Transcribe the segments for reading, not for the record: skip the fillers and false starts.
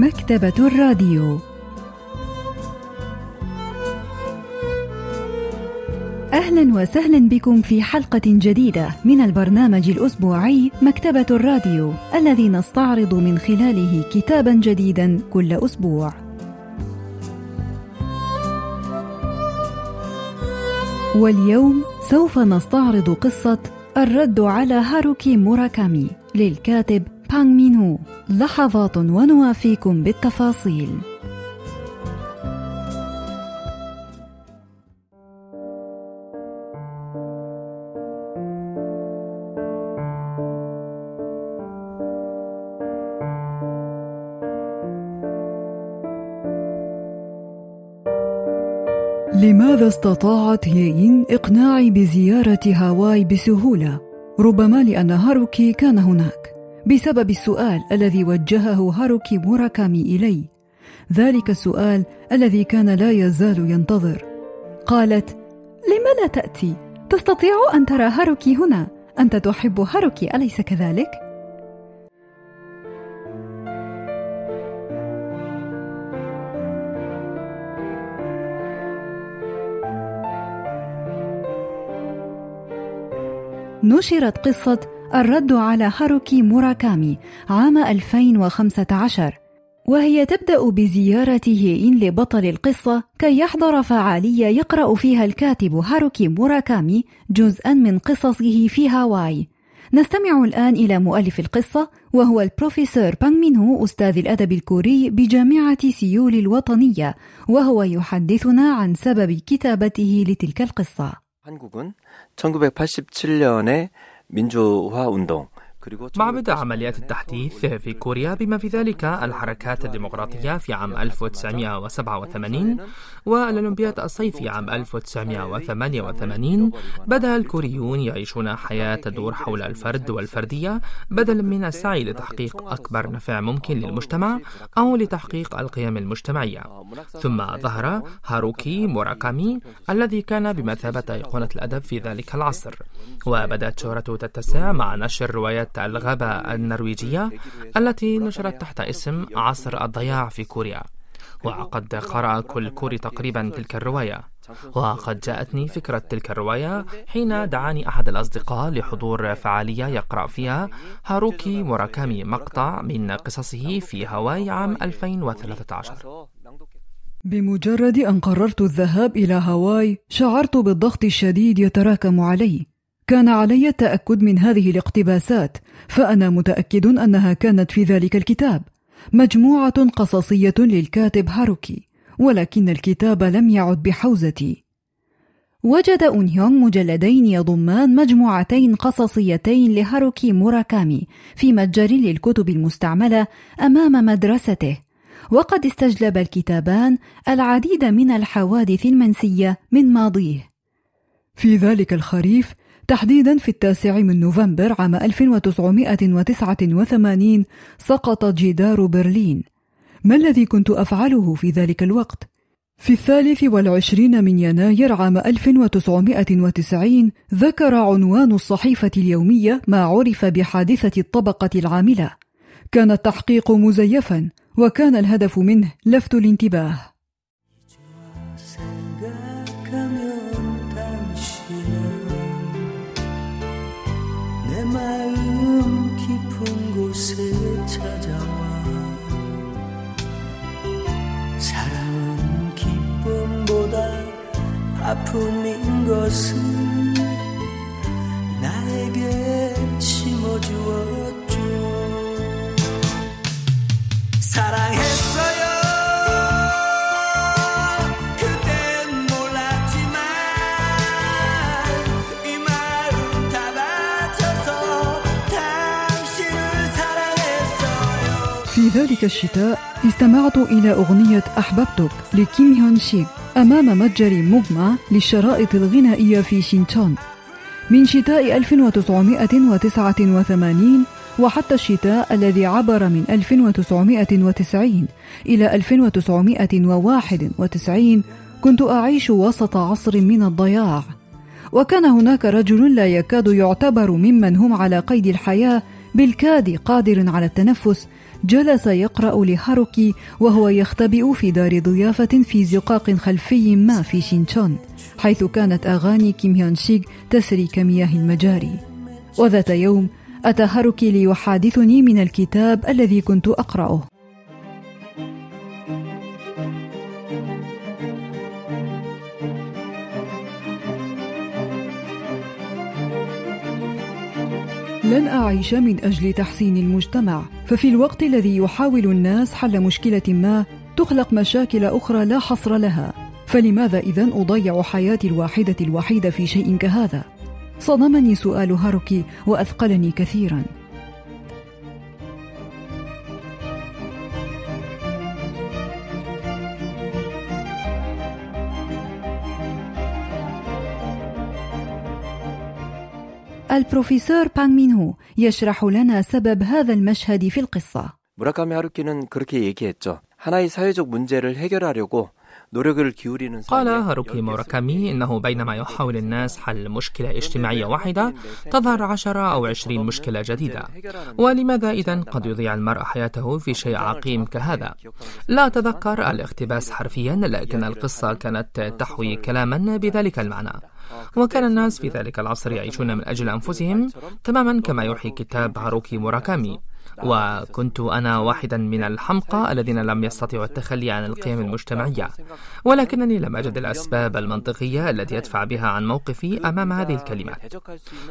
مكتبة الراديو، أهلا وسهلا بكم في حلقة جديدة من البرنامج الأسبوعي مكتبة الراديو، الذي نستعرض من خلاله كتابا جديدا كل أسبوع. واليوم سوف نستعرض قصة الرد على هاروكي موراكامي للكاتب بانغ مين هو. لحظات ونوافيكم بالتفاصيل. لماذا استطاعت هيين إقناعي بزيارة هاواي بسهولة؟ ربما لأن هاروكي كان هناك، بسبب السؤال الذي وجهه هاروكي موراكامي إلي، ذلك السؤال الذي كان لا يزال ينتظر. قالت: لما لا تأتي؟ تستطيع أن ترى هاروكي هنا، أنت تحب هاروكي أليس كذلك؟ نشرت قصة الرد على هاروكي موراكامي عام 2015، وهي تبدأ بزيارة هيئين لبطل القصة كي يحضر فعالية يقرأ فيها الكاتب هاروكي موراكامي جزءا من قصصه في هاواي. نستمع الآن إلى مؤلف القصة، وهو البروفيسور بانغ مين هو، أستاذ الأدب الكوري بجامعة سيول الوطنية، وهو يحدثنا عن سبب كتابته لتلك القصة. مع بدء عمليات التحديث في كوريا، بما في ذلك الحركات الديمقراطية في عام 1987 والأولمبياد الصيفي عام 1988، بدأ الكوريون يعيشون حياة تدور حول الفرد والفردية، بدلا من السعي لتحقيق أكبر نفع ممكن للمجتمع أو لتحقيق القيم المجتمعية. ثم ظهر هاروكي موراكامي الذي كان بمثابة أيقونة الأدب في ذلك العصر، وبدأت شهرته تتسع مع نشر روايات الغابة النرويجية التي نشرت تحت اسم عصر الضياع في كوريا، وقد قرأ كل كوري تقريبا تلك الرواية. وقد جاءتني فكرة تلك الرواية حين دعاني أحد الأصدقاء لحضور فعالية يقرأ فيها هاروكي موراكامي مقطع من قصصه في هاواي عام 2013. بمجرد أن قررت الذهاب إلى هاواي، شعرت بالضغط الشديد يتراكم علي. كان علي التأكد من هذه الاقتباسات، فأنا متأكد أنها كانت في ذلك الكتاب، مجموعة قصصية للكاتب هاروكي، ولكن الكتاب لم يعد بحوزتي. وجد أون هيونغ مجلدين يضمان مجموعتين قصصيتين لهاروكي موراكامي في متجر للكتب المستعملة أمام مدرسته، وقد استجلب الكتابان العديد من الحوادث المنسية من ماضيه. في ذلك الخريف، تحديداً في 9 نوفمبر عام 1989، سقطت جدار برلين. ما الذي كنت أفعله في ذلك الوقت؟ في 23 يناير عام 1990 ذكر عنوان الصحيفة اليومية ما عرف بحادثة الطبقة العاملة. كان التحقيق مزيفاً، وكان الهدف منه لفت الانتباه. في ذلك الشتاء استمعت إلى أغنية أحببتك لكيم هيونشيغ أمام متجر مجمع للشرائط الغنائية في شينتشون من شتاء 1989 وحتى الشتاء الذي عبر من 1990 إلى 1991. كنت أعيش وسط عصر من الضياع، وكان هناك رجل لا يكاد يعتبر ممن هم على قيد الحياة بالكاد قادر على التنفس، جلس يقرأ لهاروكي وهو يختبئ في دار ضيافة في زقاق خلفي ما في شينتشون، حيث كانت أغاني كيم هيونشيغ تسري كمياه المجاري. وذات يوم أتى هاروكي ليحادثني من الكتاب الذي كنت أقرأه. لن أعيش من أجل تحسين المجتمع، ففي الوقت الذي يحاول الناس حل مشكلة ما تخلق مشاكل أخرى لا حصر لها، فلماذا إذن أضيع حياتي الواحدة الوحيدة في شيء كهذا؟ صدمني سؤال هاروكي وأثقلني كثيرا. البروفيسور بانغ مين هو يشرح لنا سبب هذا المشهد في القصة. موراكامي هاروكي는 그렇게 얘기했죠. 하나의 사회적 문제를 해결하려고 قال هاروكي موراكامي إنه بينما يحاول الناس حل مشكلة اجتماعية واحدة تظهر 10 أو 20 مشكلة جديدة. ولماذا إذن قد يضيع المرء حياته في شيء عقيم كهذا؟ لا أتذكر الاقتباس حرفيا، لكن القصة كانت تحوي كلاما بذلك المعنى. وكان الناس في ذلك العصر يعيشون من أجل أنفسهم تماما كما يوحي كتاب هاروكي موراكامي. وكنت أنا واحدا من الحمقى الذين لم يستطيعوا التخلي عن القيم المجتمعية، ولكنني لم أجد الأسباب المنطقية التي أدفع بها عن موقفي أمام هذه الكلمات.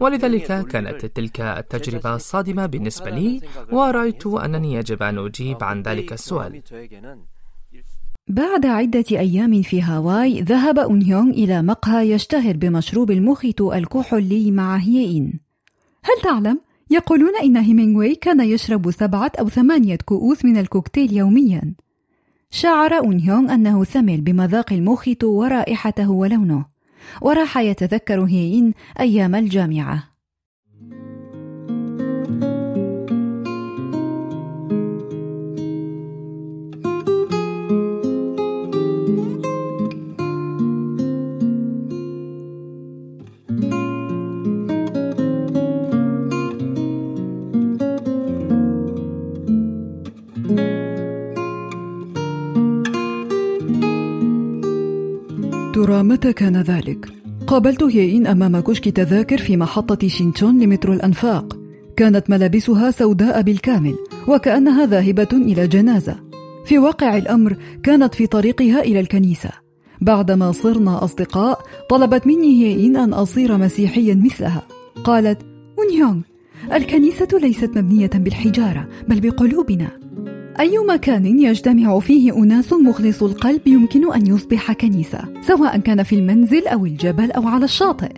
ولذلك كانت تلك التجربة صادمة بالنسبة لي، ورأيت أنني يجب أن أجيب عن ذلك السؤال. بعد عدة أيام في هاواي، ذهب أونهيونغ إلى مقهى يشتهر بمشروب المخيط الكحولي مع هيئين. هل تعلم؟ يقولون إن هيمنغوي كان يشرب 7 أو 8 كؤوس من الكوكتيل يومياً. شعر أونهيونغ أنه ثمل بمذاق المخيط ورائحته ولونه، وراح يتذكر هيئين أيام الجامعة. ترى متى كان ذلك؟ قابلت هيئين أمام كشك تذاكر في محطة شينتشون لمترو الأنفاق. كانت ملابسها سوداء بالكامل، وكأنها ذاهبة إلى جنازة. في واقع الأمر كانت في طريقها إلى الكنيسة. بعدما صرنا أصدقاء، طلبت مني هيئين أن أصير مسيحيا مثلها. قالت: أونهيونغ، الكنيسة ليست مبنية بالحجارة بل بقلوبنا. أي مكان يجتمع فيه أناس مخلص القلب يمكن أن يصبح كنيسة، سواء كان في المنزل أو الجبل أو على الشاطئ.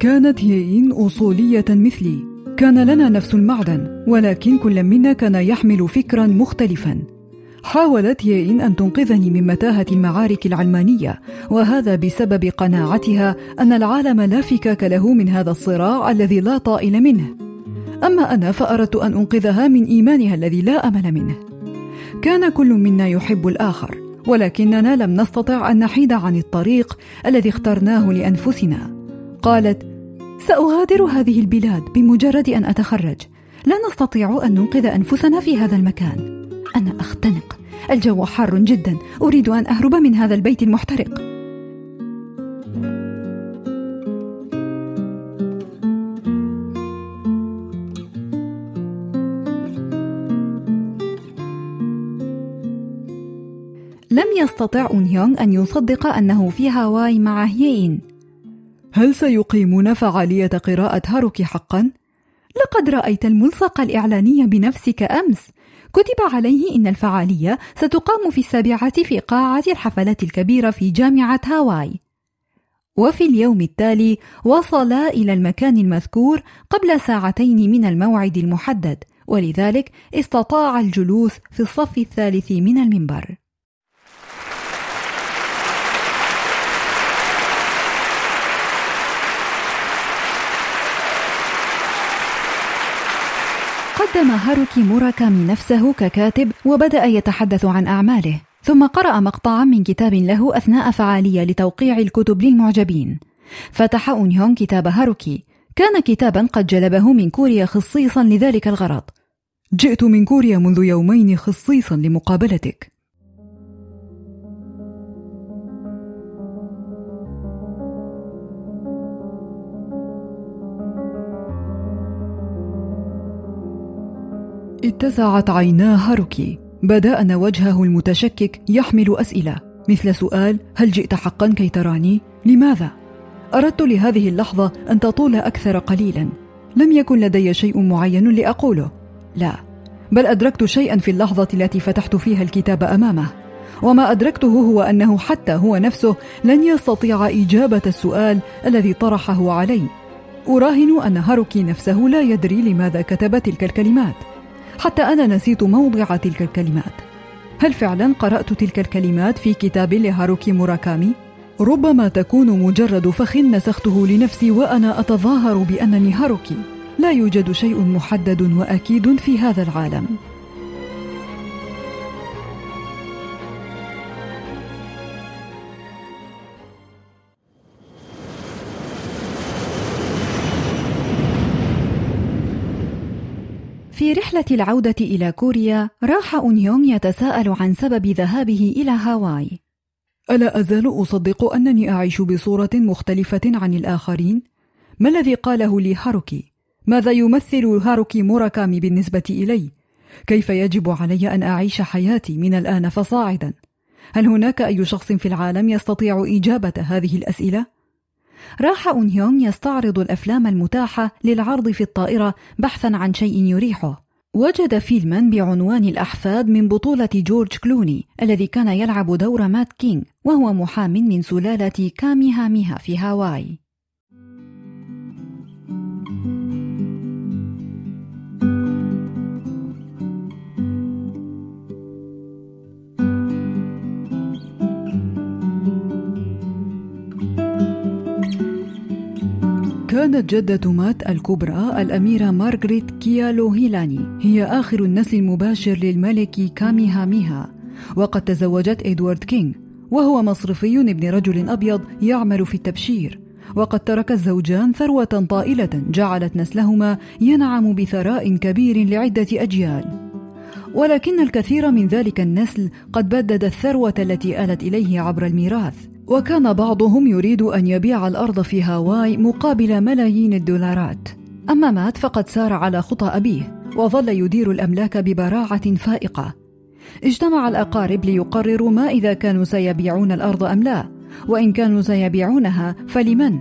كانت هيئين أصولية مثلي، كان لنا نفس المعدن، ولكن كل منا كان يحمل فكرا مختلفا. حاولت هيئين أن تنقذني من متاهة المعارك العلمانية، وهذا بسبب قناعتها أن العالم لا فكاك له من هذا الصراع الذي لا طائل منه. أما أنا فأردت أن أنقذها من إيمانها الذي لا أمل منه. كان كل منا يحب الآخر، ولكننا لم نستطع أن نحيد عن الطريق الذي اخترناه لأنفسنا. قالت: سأغادر هذه البلاد بمجرد أن أتخرج. لا نستطيع أن ننقذ أنفسنا في هذا المكان. أنا أختنق، الجو حار جدا، أريد أن أهرب من هذا البيت المحترق. لم يستطع أونهيونغ أن يصدق أنه في هاواي مع هيئين. هل سيقيمون فعالية قراءة هاروكي حقا؟ لقد رأيت الملصق الإعلاني بنفسك أمس، كتب عليه إن الفعالية ستقام في 7 في قاعة الحفلات الكبيرة في جامعة هاواي. وفي اليوم التالي وصلا إلى المكان المذكور قبل 2 ساعة من الموعد المحدد، ولذلك استطاع الجلوس في الصف 3 من المنبر. قدم هاروكي موراكامي نفسه ككاتب وبدأ يتحدث عن أعماله، ثم قرأ مقطعا من كتاب له أثناء فعالية لتوقيع الكتب للمعجبين. فتح أونهيونغ كتاب هاروكي، كان كتابا قد جلبه من كوريا خصيصا لذلك الغرض. جئت من كوريا منذ يومين خصيصا لمقابلتك. اتسعت عينا هاروكي، بدا أن وجهه المتشكك يحمل أسئلة، مثل سؤال: هل جئت حقا كي تراني؟ لماذا؟ أردت لهذه اللحظة أن تطول أكثر قليلا. لم يكن لدي شيء معين لأقوله، لا، بل أدركت شيئا في اللحظة التي فتحت فيها الكتاب أمامه، وما أدركته هو أنه حتى هو نفسه لن يستطيع إجابة السؤال الذي طرحه علي. أراهن أن هاروكي نفسه لا يدري لماذا كتب تلك الكلمات، حتى أنا نسيت موضع تلك الكلمات. هل فعلا قرأت تلك الكلمات في كتاب لهاروكي موراكامي؟ ربما تكون مجرد فخ نسخته لنفسي وأنا أتظاهر بأنني هاروكي. لا يوجد شيء محدد وأكيد في هذا العالم. في رحلة العودة إلى كوريا، راح أونيونغ يتساءل عن سبب ذهابه إلى هاواي. ألا أزال أصدق أنني أعيش بصورة مختلفة عن الآخرين؟ ما الذي قاله لي هاروكي؟ ماذا يمثل هاروكي موراكامي بالنسبة إلي؟ كيف يجب علي أن أعيش حياتي من الآن فصاعدا؟ هل هناك أي شخص في العالم يستطيع إجابة هذه الأسئلة؟ راح أونيونغ يستعرض الأفلام المتاحة للعرض في الطائرة بحثا عن شيء يريحه. وجد فيلما بعنوان الأحفاد من بطولة جورج كلوني الذي كان يلعب دور مات كينغ، وهو محام من سلالة كاميهاميها في هاواي. كانت جدة مات الكبرى الأميرة مارغريت كيالو هيلاني هي آخر النسل المباشر للملك كاميهاميها، وقد تزوجت إدوارد كينغ، وهو مصرفي ابن رجل أبيض يعمل في التبشير، وقد ترك الزوجان ثروة طائلة جعلت نسلهما ينعم بثراء كبير لعدة أجيال. ولكن الكثير من ذلك النسل قد بدد الثروة التي آلت إليه عبر الميراث، وكان بعضهم يريد أن يبيع الأرض في هاواي مقابل ملايين الدولارات. أما مات فقد سار على خطى أبيه وظل يدير الأملاك ببراعة فائقة. اجتمع الأقارب ليقرروا ما إذا كانوا سيبيعون الأرض أم لا، وإن كانوا سيبيعونها فلمن،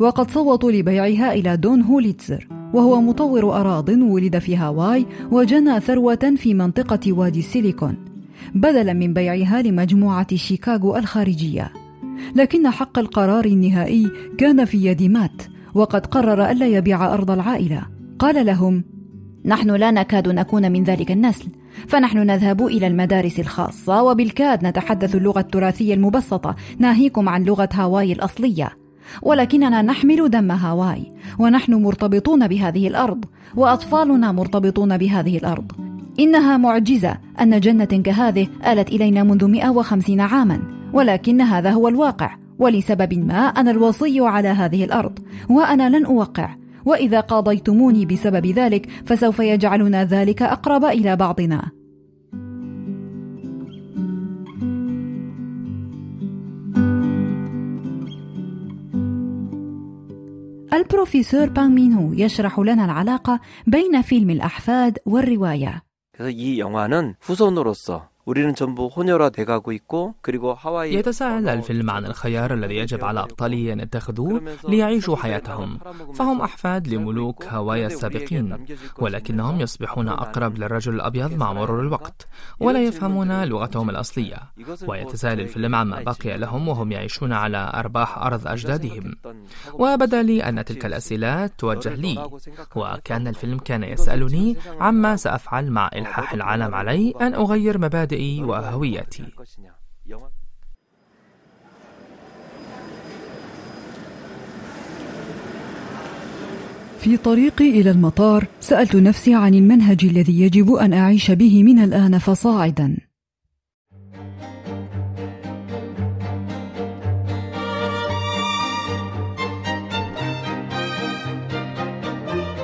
وقد صوتوا لبيعها إلى دون هوليتزر، وهو مطور أراض ولد في هاواي وجنى ثروة في منطقة وادي السيليكون، بدلا من بيعها لمجموعة شيكاغو الخارجية. لكن حق القرار النهائي كان في يد مات، وقد قرر ألا يبيع أرض العائلة. قال لهم: نحن لا نكاد نكون من ذلك النسل، فنحن نذهب إلى المدارس الخاصة وبالكاد نتحدث اللغة التراثية المبسطة، ناهيكم عن لغة هاواي الأصلية، ولكننا نحمل دم هاواي، ونحن مرتبطون بهذه الأرض، وأطفالنا مرتبطون بهذه الأرض. إنها معجزة أن جنة كهذه آلت إلينا منذ 150 عاما، ولكن هذا هو الواقع، ولسبب ما أنا الوصي على هذه الأرض، وأنا لن أوقع، وإذا قاضيتموني بسبب ذلك فسوف يجعلنا ذلك أقرب إلى بعضنا. البروفيسور بانغ مين هو يشرح لنا العلاقة بين فيلم الأحفاد والرواية. يتساءل الفيلم عن الخيار الذي يجب على أبطاله أن يتخذوه ليعيشوا حياتهم، فهم أحفاد لملوك هاواي السابقين، ولكنهم يصبحون أقرب للرجل الأبيض مع مرور الوقت، ولا يفهمون لغتهم الأصلية. ويتساءل الفيلم عما بقي لهم وهم يعيشون على أرباح أرض أجدادهم، وبدا لي أن تلك الأسئلة توجه لي، وكان الفيلم كان يسألني عما سأفعل مع إلحاح العالم علي أن أغير مبادئي وهويتي. في طريقي إلى المطار سألت نفسي عن المنهج الذي يجب أن أعيش به من الآن فصاعدا.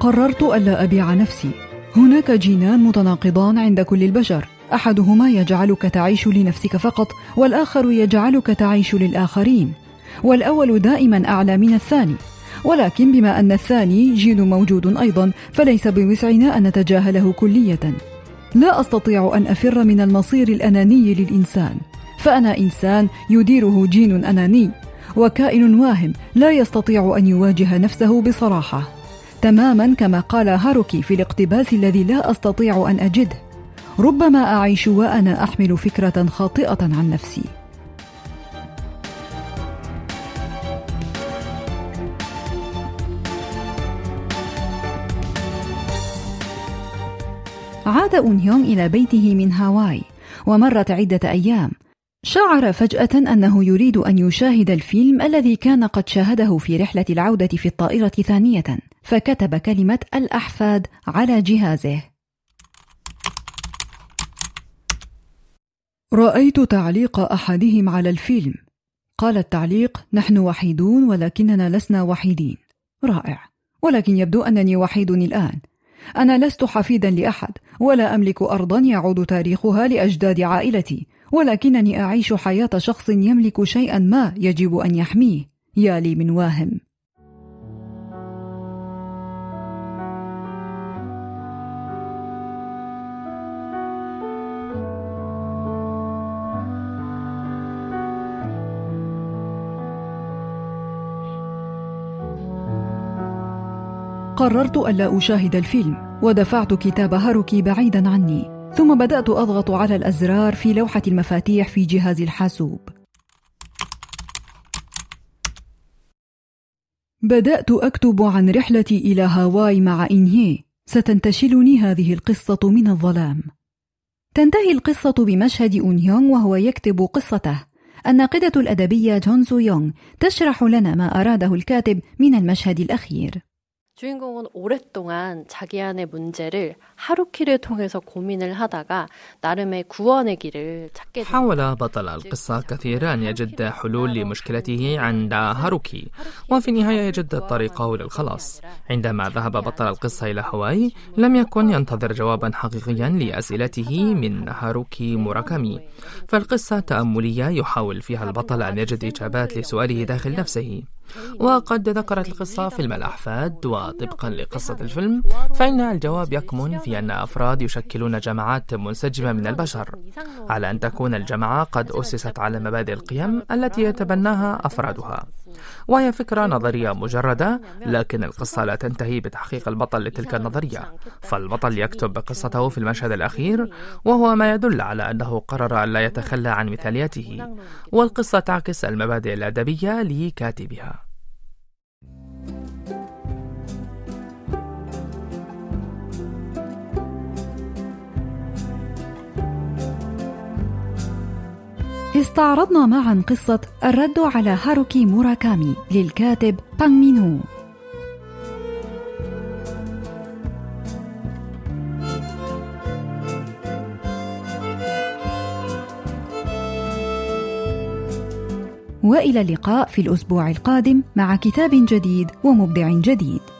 قررت ألا أبيع نفسي، هناك جينان متناقضان عند كل البشر، أحدهما يجعلك تعيش لنفسك فقط، والآخر يجعلك تعيش للآخرين، والأول دائما أعلى من الثاني. ولكن بما أن الثاني جين موجود أيضا، فليس بوسعنا أن نتجاهله كلية. لا أستطيع أن أفر من المصير الأناني للإنسان، فأنا إنسان يديره جين أناني، وكائن واهم لا يستطيع أن يواجه نفسه بصراحة، تماما كما قال هاروكي في الاقتباس الذي لا أستطيع أن أجده: ربما أعيش وأنا أحمل فكرة خاطئة عن نفسي. عاد أون يونغ إلى بيته من هاواي، ومرت عدة أيام. شعر فجأة أنه يريد أن يشاهد الفيلم الذي كان قد شاهده في رحلة العودة في الطائرة ثانية، فكتب كلمة الأحفاد على جهازه. رأيت تعليق أحدهم على الفيلم. قال التعليق: نحن وحيدون ولكننا لسنا وحيدين. رائع، ولكن يبدو أنني وحيد الآن. أنا لست حفيدا لأحد، ولا أملك أرضا يعود تاريخها لأجداد عائلتي، ولكنني أعيش حياة شخص يملك شيئا ما يجب أن يحميه. يا لي من واهم. قررت ألا أشاهد الفيلم، ودفعت كتاب هاروكي بعيدا عني، ثم بدأت أضغط على الأزرار في لوحة المفاتيح في جهاز الحاسوب. بدأت أكتب عن رحلتي إلى هاواي مع إنهي. ستنتشلني هذه القصة من الظلام. تنتهي القصة بمشهد أون يونغ وهو يكتب قصته. الناقدة الأدبية جونزو يونغ تشرح لنا ما أراده الكاتب من المشهد الأخير. 주인공은 오랫동안 자기 안의 문제를 하루키를 통해서 고민을 하다가 나름의 구원의 길을 찾게 됩니다. حاول بطل القصة كثيرا أن يجد حلول لمشكلته عند هاروكي، وفي النهاية يجد طريقه للخلاص. عندما ذهب بطل القصة إلى هاواي، لم يكن ينتظر جوابا حقيقيا لأسئلته من هاروكي موراكامي، فالقصة تأملية يحاول فيها البطل أن يجد إجابات لسؤاله داخل نفسه. وقد ذكرت القصة فيلم الأحفاد، وطبقا لقصة الفيلم فإن الجواب يكمن في أن أفراد يشكلون جماعات منسجمة من البشر، على أن تكون الجماعة قد أسست على مبادئ القيم التي يتبناها أفرادها. وهي فكرة نظرية مجردة، لكن القصة لا تنتهي بتحقيق البطل لتلك النظرية، فالبطل يكتب قصته في المشهد الأخير، وهو ما يدل على أنه قرر أن لا يتخلى عن مثاليته، والقصة تعكس المبادئ الأدبية لكاتبها. استعرضنا معا قصة الرد على هاروكي موراكامي للكاتب بانغ مين هو. وإلى اللقاء في الأسبوع القادم مع كتاب جديد ومبدع جديد.